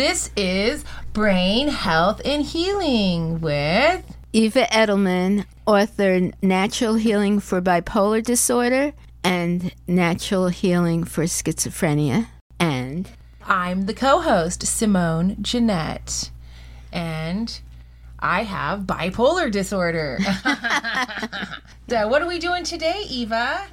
This is Brain Health and Healing with Eva Edelman, author Natural Healing for Bipolar Disorder and Natural Healing for Schizophrenia. And I'm the co-host, Simone Jeanette. And I have bipolar disorder. So what are we doing today, Eva?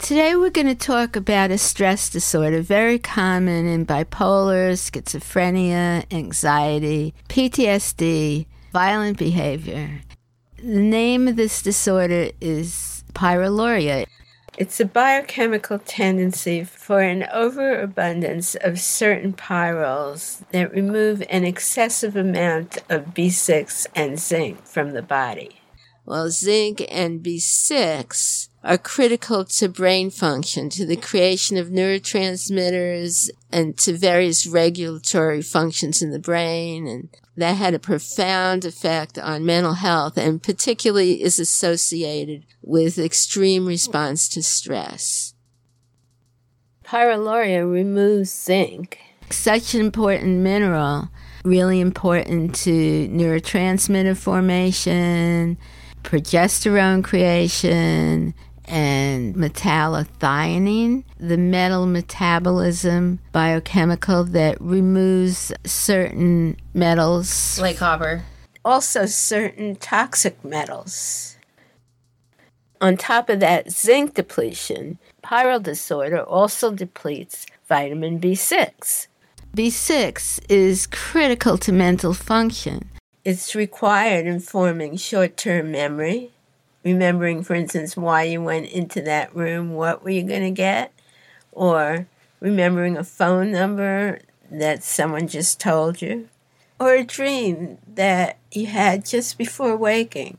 Today we're going to talk about a stress disorder, very common in bipolar, schizophrenia, anxiety, PTSD, violent behavior. The name of this disorder is pyroluria. It's a biochemical tendency for an overabundance of certain pyroles that remove an excessive amount of B6 and zinc from the body. Well, zinc and B6 are critical to brain function, to the creation of neurotransmitters and to various regulatory functions in the brain. And that had a profound effect on mental health and particularly is associated with extreme response to stress. Pyroluria removes zinc, such an important mineral, really important to neurotransmitter formation, progesterone creation, and metallothionein, the metal metabolism biochemical that removes certain metals. Like copper. Also certain toxic metals. On top of that zinc depletion, pyrrole disorder also depletes vitamin B6. B6 is critical to mental function. It's required in forming short-term memory, remembering, for instance, why you went into that room, what were you going to get, or remembering a phone number that someone just told you, or a dream that you had just before waking.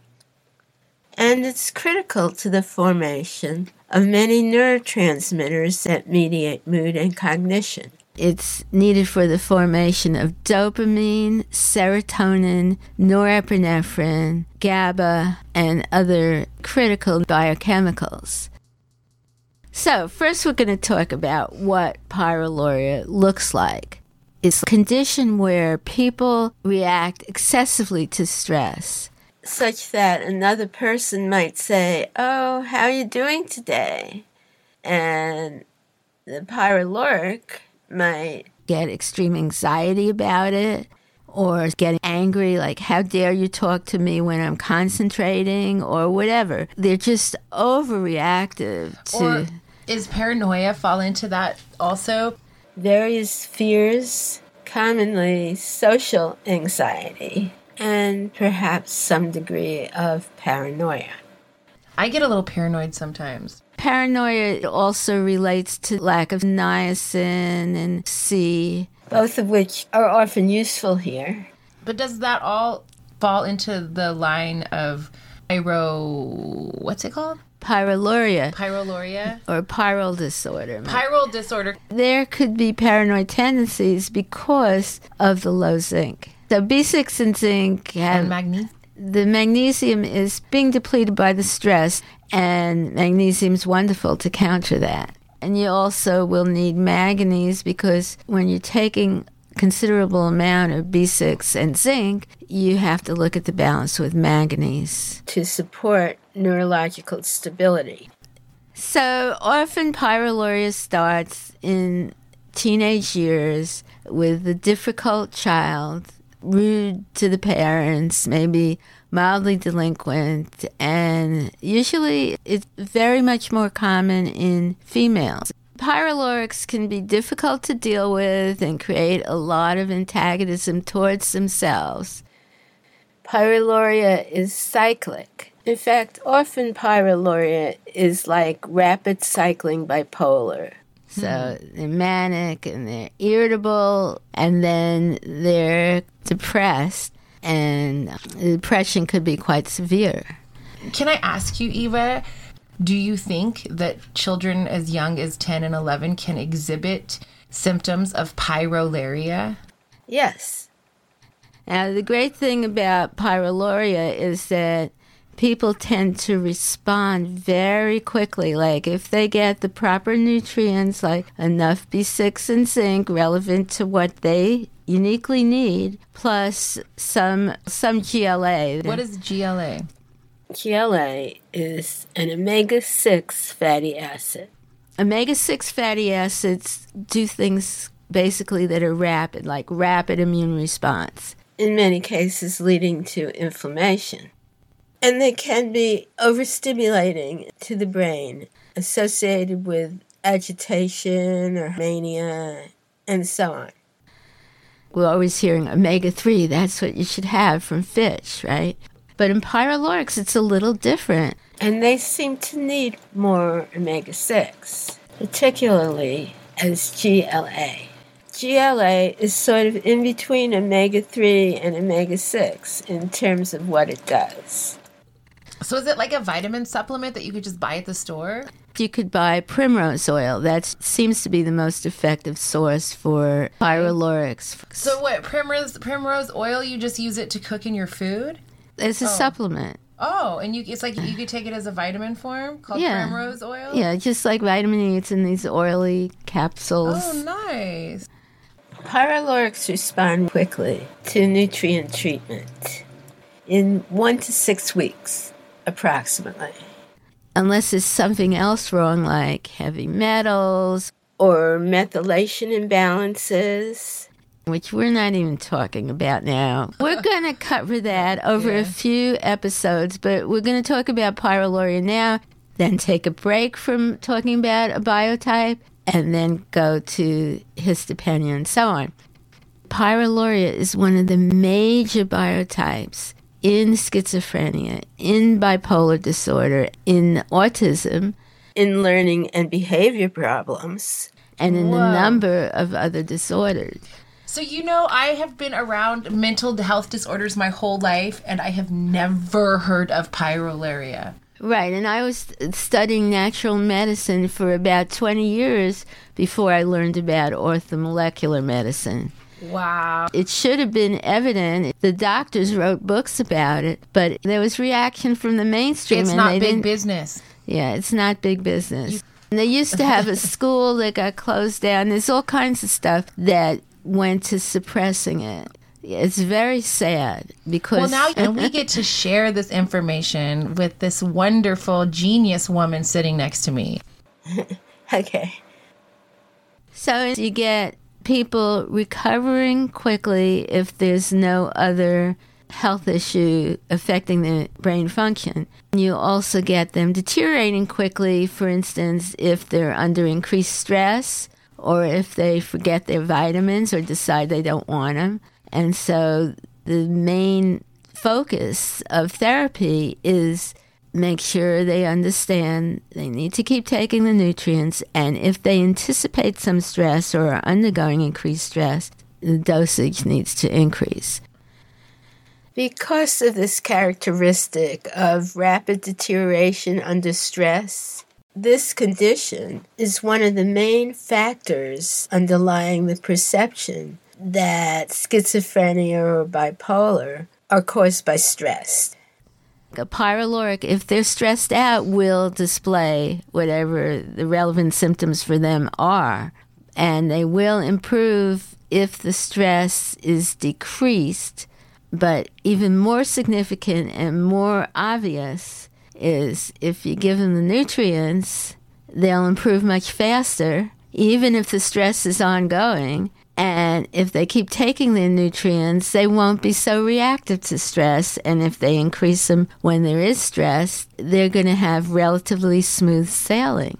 And it's critical to the formation of many neurotransmitters that mediate mood and cognition. It's needed for the formation of dopamine, serotonin, norepinephrine, GABA, and other critical biochemicals. So first we're going to talk about what pyroluria looks like. It's a condition where people react excessively to stress, such that another person might say, "Oh, how are you doing today?" And the pyroluric might get extreme anxiety about it or get angry, like, how dare you talk to me when I'm concentrating or whatever. They're just overreactive to... Or is paranoia fall into that also? Various fears, commonly social anxiety, and perhaps some degree of paranoia. I get a little paranoid sometimes. Paranoia also relates to lack of niacin and C, both of which are often useful here. But does that all fall into the line of Pyroluria. Pyroluria? Or pyrrole disorder. Pyrrole disorder. There could be paranoid tendencies because of the low zinc. So B6 and zinc and magnesium. The magnesium is being depleted by the stress, and magnesium's wonderful to counter that. And you also will need manganese because when you're taking considerable amount of B6 and zinc, you have to look at the balance with manganese to support neurological stability. So often pyroluria starts in teenage years with a difficult child, rude to the parents, maybe mildly delinquent, and usually it's very much more common in females. Pyrolurics can be difficult to deal with and create a lot of antagonism towards themselves. Pyroluria is cyclic. In fact, often pyroluria is like rapid cycling bipolar. So they're manic and they're irritable and then they're depressed, and depression could be quite severe. Can I ask you, Eva, do you think that children as young as 10 and 11 can exhibit symptoms of pyroluria? Yes. Now, the great thing about pyroluria is that people tend to respond very quickly. Like if they get the proper nutrients, like enough B6 and zinc relevant to what they uniquely need, plus some GLA. What is GLA? GLA is an omega-6 fatty acid. Omega-6 fatty acids do things basically that are rapid, like rapid immune response. In many cases leading to inflammation. And they can be overstimulating to the brain, associated with agitation or mania, and so on. We're always hearing omega-3, that's what you should have from fish, right? But in pyrolorics, it's a little different. And they seem to need more omega-6, particularly as GLA. GLA is sort of in between omega-3 and omega-6 in terms of what it does. So is it like a vitamin supplement that you could just buy at the store? You could buy primrose oil. That seems to be the most effective source for pyrolorics. So what, primrose oil, you just use it to cook in your food? It's a supplement. Oh, and it's like you could take it as a vitamin form called primrose oil? Yeah, just like vitamin E, it's in these oily capsules. Oh, nice. Pyrolorics respond quickly to nutrient treatment in 1 to 6 weeks, approximately. Unless there's something else wrong, like heavy metals or methylation imbalances, which we're not even talking about now. We're going to cover that over a few episodes, but we're going to talk about pyroluria now, then take a break from talking about a biotype, and then go to histopenia and so on. Pyroluria is one of the major biotypes in schizophrenia, in bipolar disorder, in autism, in learning and behavior problems, and in a number of other disorders. So, you know, I have been around mental health disorders my whole life, and I have never heard of pyroluria. Right, and I was studying natural medicine for about 20 years before I learned about orthomolecular medicine. Wow. It should have been evident. The doctors wrote books about it, but there was reaction from the mainstream. It's not big business. Yeah, it's not big business. And they used to have a school that got closed down. There's all kinds of stuff that went to suppressing it. It's very sad because... Well, now and we get to share this information with this wonderful genius woman sitting next to me. Okay. So you get people recovering quickly if there's no other health issue affecting their brain function. You also get them deteriorating quickly, for instance, if they're under increased stress or if they forget their vitamins or decide they don't want them. And so the main focus of therapy is make sure they understand they need to keep taking the nutrients, and if they anticipate some stress or are undergoing increased stress, the dosage needs to increase. Because of this characteristic of rapid deterioration under stress, this condition is one of the main factors underlying the perception that schizophrenia or bipolar are caused by stress. A pyroloric, if they're stressed out, will display whatever the relevant symptoms for them are, and they will improve if the stress is decreased. But even more significant and more obvious is if you give them the nutrients, they'll improve much faster, even if the stress is ongoing. And if they keep taking their nutrients, they won't be so reactive to stress. And if they increase them when there is stress, they're going to have relatively smooth sailing.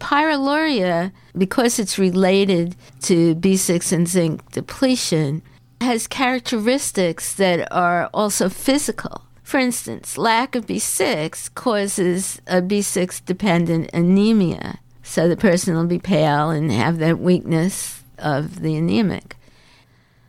Pyroluria, because it's related to B6 and zinc depletion, has characteristics that are also physical. For instance, lack of B6 causes a B6-dependent anemia. So the person will be pale and have that weakness of the anemic.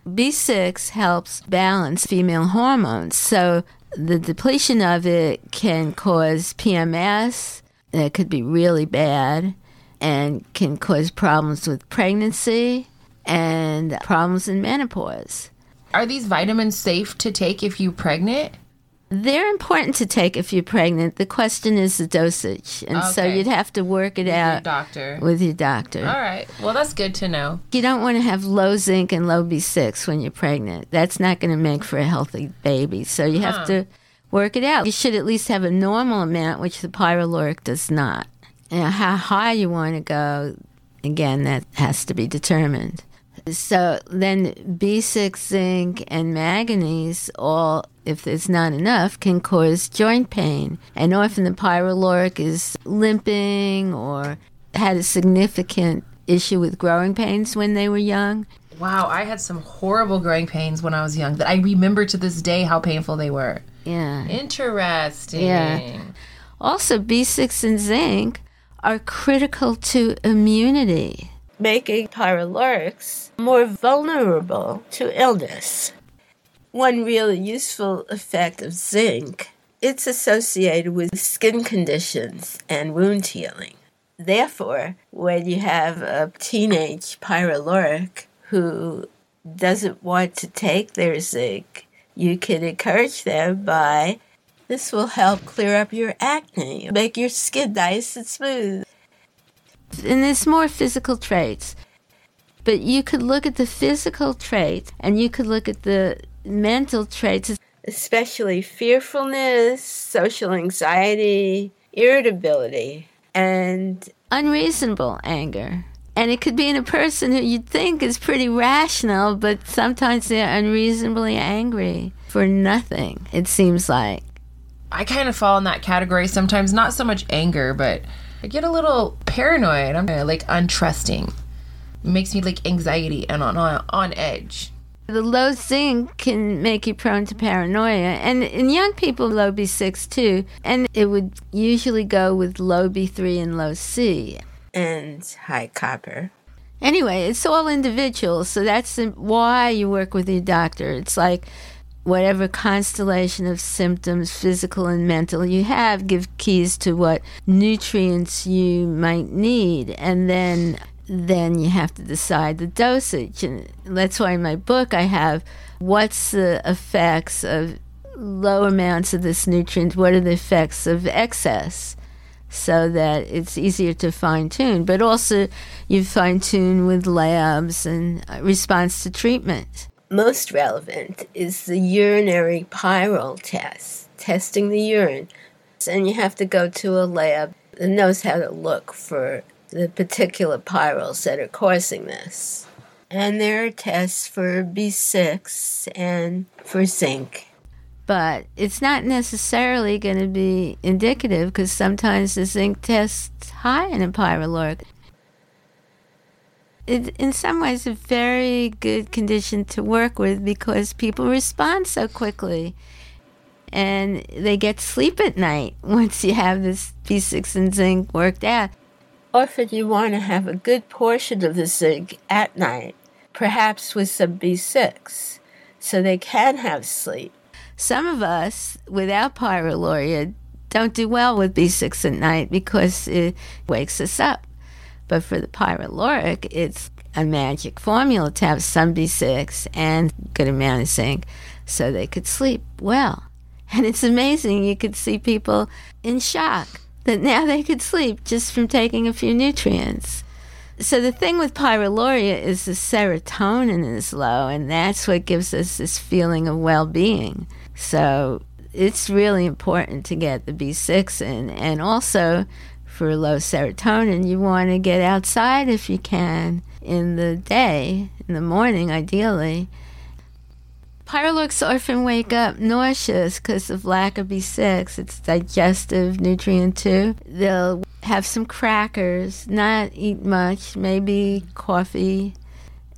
B6 helps balance female hormones. So the depletion of it can cause PMS, that could be really bad, and can cause problems with pregnancy and problems in menopause. Are these vitamins safe to take if you're pregnant? They're important to take if you're pregnant. The question is the dosage. And so you'd have to work it out with your doctor. All right. Well, that's good to know. You don't want to have low zinc and low B6 when you're pregnant. That's not going to make for a healthy baby. So you have to work it out. You should at least have a normal amount, which the pyroloric does not. Now, how high you want to go, again, that has to be determined. So then B6, zinc, and manganese all, if there's not enough, can cause joint pain. And often the pyroloric is limping or had a significant issue with growing pains when they were young. Wow, I had some horrible growing pains when I was young that I remember to this day how painful they were. Yeah. Interesting. Yeah. Also, B6 and zinc are critical to immunity, making pyrolorics more vulnerable to illness. One really useful effect of zinc, it's associated with skin conditions and wound healing. Therefore, when you have a teenage pyroloric who doesn't want to take their zinc, you can encourage them by, this will help clear up your acne, make your skin nice and smooth. And there's more physical traits. But you could look at the physical traits and you could look at the mental traits, especially fearfulness, social anxiety, irritability, and unreasonable anger. And it could be in a person who you'd think is pretty rational, but sometimes they're unreasonably angry for nothing, it seems like. I kind of fall in that category sometimes, not so much anger, but I get a little paranoid. I'm like untrusting. It makes me like anxiety and on edge. The low zinc can make you prone to paranoia. And in young people, low B6 too. And it would usually go with low B3 and low C. And high copper. Anyway, it's all individual. So that's why you work with your doctor. It's like whatever constellation of symptoms, physical and mental, you have, give keys to what nutrients you might need. And then you have to decide the dosage. And that's why in my book I have what's the effects of low amounts of this nutrient, what are the effects of excess, so that it's easier to fine-tune. But also you fine-tune with labs and response to treatment. Most relevant is the urinary pyrrole test, testing the urine. And you have to go to a lab that knows how to look for the particular pyrroles that are causing this. And there are tests for B6 and for zinc. But it's not necessarily going to be indicative because sometimes the zinc test's high in a pyroloric. It's in some ways a very good condition to work with because people respond so quickly. And they get sleep at night once you have this B6 and zinc worked out. Often you want to have a good portion of the zinc at night, perhaps with some B6, so they can have sleep. Some of us, without pyroluria, don't do well with B6 at night because it wakes us up. But for the pyroloric, it's a magic formula to have some B6 and a good amount of zinc so they could sleep well. And it's amazing. You could see people in shock that now they could sleep just from taking a few nutrients. So the thing with pyroluria is the serotonin is low, and that's what gives us this feeling of well-being. So it's really important to get the B6 in. And also, for low serotonin, you want to get outside if you can in the day, in the morning ideally. Pyrolorics often wake up nauseous because of lack of B6. It's digestive nutrient too. They'll have some crackers, not eat much, maybe coffee,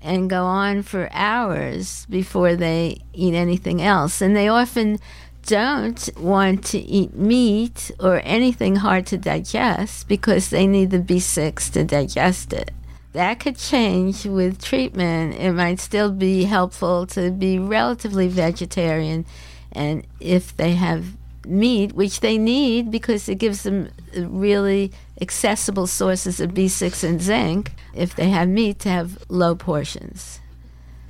and go on for hours before they eat anything else. And they often don't want to eat meat or anything hard to digest because they need the B6 to digest it. That could change with treatment. It might still be helpful to be relatively vegetarian, and if they have meat, which they need because it gives them really accessible sources of B6 and zinc, if they have meat, to have low portions.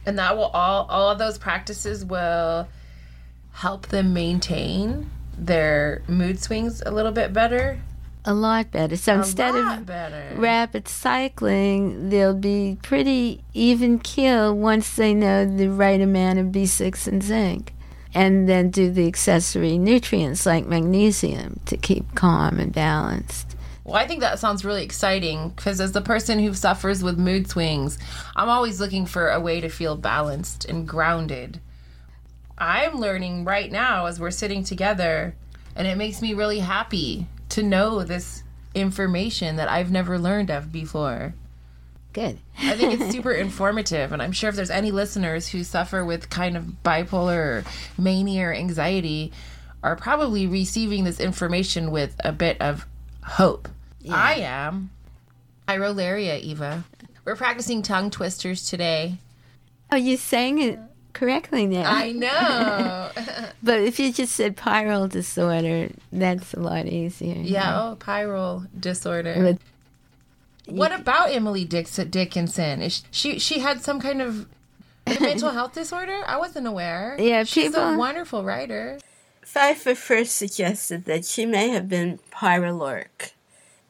And that will all of those practices will help them maintain their mood swings a little bit better? A lot better. So instead of rapid cycling, they'll be pretty even keel once they know the right amount of B6 and zinc. And then do the accessory nutrients like magnesium to keep calm and balanced. Well, I think that sounds really exciting because as the person who suffers with mood swings, I'm always looking for a way to feel balanced and grounded. I'm learning right now as we're sitting together, and it makes me really happy to know this information that I've never learned of before. Good. I think it's super informative, and I'm sure if there's any listeners who suffer with kind of bipolar or mania or anxiety are probably receiving this information with a bit of hope. Yeah. I am. Pyroluria, Eva. We're practicing tongue twisters today. Oh, you sang it correctly now. I know. But if you just said pyrrole disorder, that's a lot easier. Yeah, right? Oh, pyrrole disorder. But what about Emily Dickinson? Is she had some kind of mental health disorder? I wasn't aware. Yeah, she's a wonderful writer. Pfeiffer first suggested that she may have been pyroloric.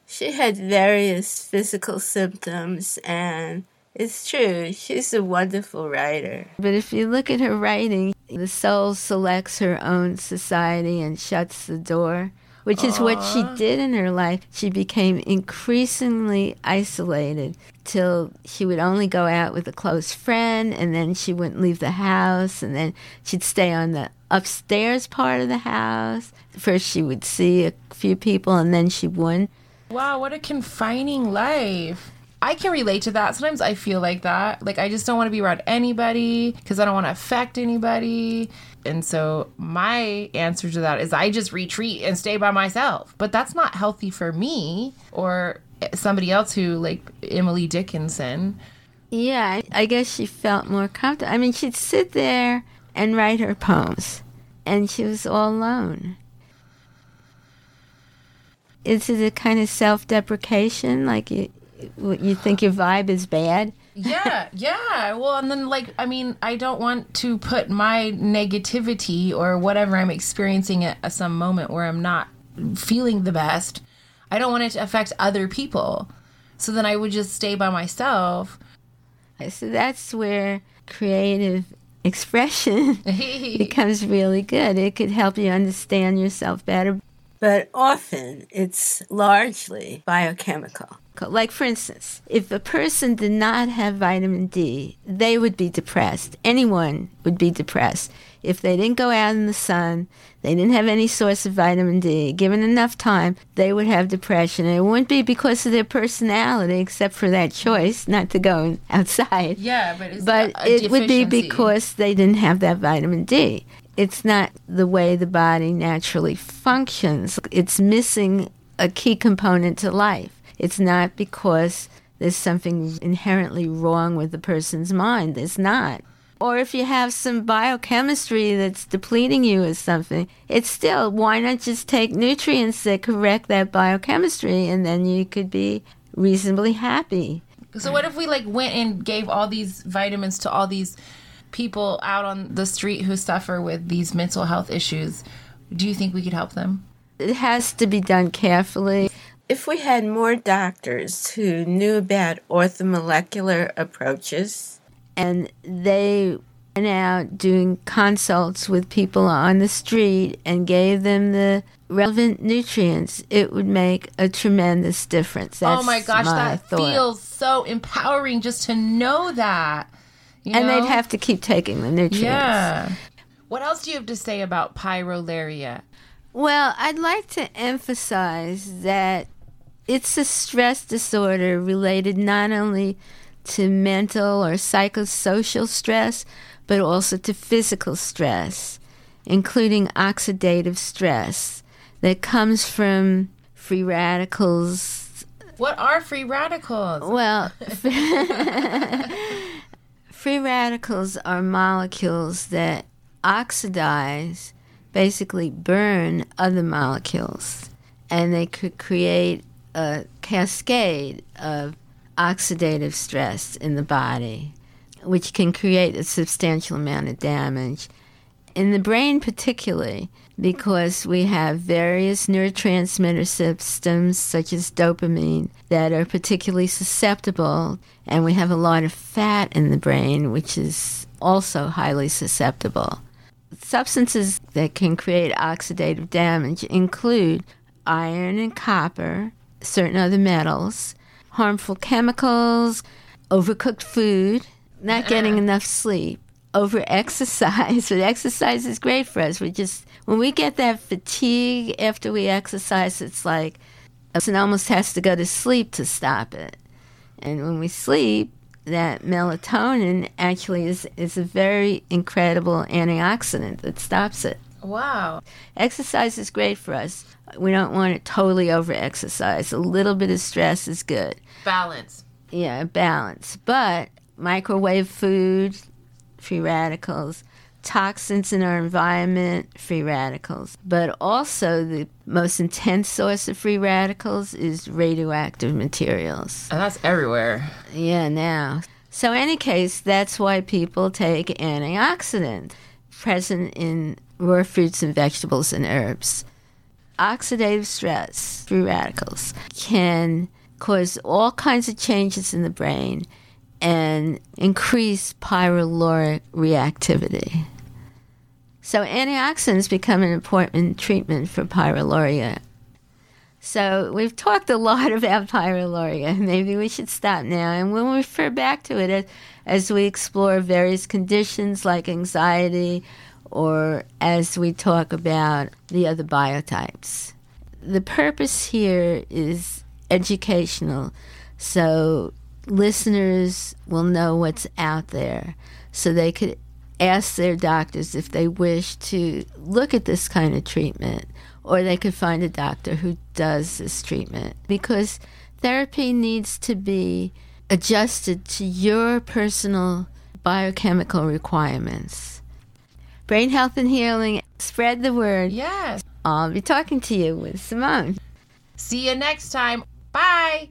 She had various physical symptoms, and it's true, she's a wonderful writer. But if you look at her writing, the soul selects her own society and shuts the door, which is what she did in her life. She became increasingly isolated till she would only go out with a close friend, and then she wouldn't leave the house, and then she'd stay on the upstairs part of the house. First she would see a few people, and then she wouldn't. Wow, what a confining life. I can relate to that. Sometimes I feel like that. Like, I just don't want to be around anybody because I don't want to affect anybody. And so my answer to that is I just retreat and stay by myself. But that's not healthy for me or somebody else who, like Emily Dickinson. Yeah, I guess she felt more comfortable. I mean, she'd sit there and write her poems, and she was all alone. Is it a kind of self-deprecation, like you think your vibe is bad? Yeah. Well, and then, like, I mean, I don't want to put my negativity or whatever I'm experiencing at some moment where I'm not feeling the best, I don't want it to affect other people. So then I would just stay by myself. So that's where creative expression becomes really good. It could help you understand yourself better. But often it's largely biochemical. Like, for instance, if a person did not have vitamin D, they would be depressed. Anyone would be depressed. If they didn't go out in the sun, they didn't have any source of vitamin D, given enough time, they would have depression. And it wouldn't be because of their personality, except for that choice not to go outside. Yeah, but it would be because they didn't have that vitamin D. It's not the way the body naturally functions. It's missing a key component to life. It's not because there's something inherently wrong with the person's mind. It's not. Or if you have some biochemistry that's depleting you or something, it's still, why not just take nutrients that correct that biochemistry, and then you could be reasonably happy. So what if we, like, went and gave all these vitamins to all these people out on the street who suffer with these mental health issues? Do you think we could help them? It has to be done carefully. If we had more doctors who knew about orthomolecular approaches, and they went out doing consults with people on the street and gave them the relevant nutrients, it would make a tremendous difference. That's that feels so empowering just to know that. You know? They'd have to keep taking the nutrients. Yeah. What else do you have to say about pyroluria? Well, I'd like to emphasize that it's a stress disorder related not only to mental or psychosocial stress, but also to physical stress, including oxidative stress that comes from free radicals. What are free radicals? Well, free radicals are molecules that oxidize, basically burn other molecules, and they could create a cascade of oxidative stress in the body, which can create a substantial amount of damage. in the brain particularly, because we have various neurotransmitter systems such as dopamine that are particularly susceptible, and we have a lot of fat in the brain, which is also highly susceptible. Substances that can create oxidative damage include iron and copper, certain other metals, harmful chemicals, overcooked food, not getting enough sleep, over-exercise. But exercise is great for us. When we get that fatigue after we exercise, it's like person almost has to go to sleep to stop it. And when we sleep, that melatonin actually is a very incredible antioxidant that stops it. Wow. Exercise is great for us. We don't want to totally over-exercise. A little bit of stress is good. Balance. Yeah, balance. But microwave food, free radicals. Toxins in our environment, free radicals. But also the most intense source of free radicals is radioactive materials. And that's everywhere. Yeah, now. So in any case, that's why people take antioxidants present in raw fruits and vegetables and herbs. Oxidative stress, free radicals, can cause all kinds of changes in the brain and increase pyroluria reactivity. So antioxidants become an important treatment for pyroluria. So we've talked a lot about pyroluria. Maybe we should stop now, and we'll refer back to it as we explore various conditions like anxiety, or as we talk about the other biotypes. The purpose here is educational, so listeners will know what's out there, so they could ask their doctors if they wish to look at this kind of treatment, or they could find a doctor who does this treatment, because therapy needs to be adjusted to your personal biochemical requirements. Brain Health and Healing, spread the word. Yes. I'll be talking to you with Simone. See you next time. Bye.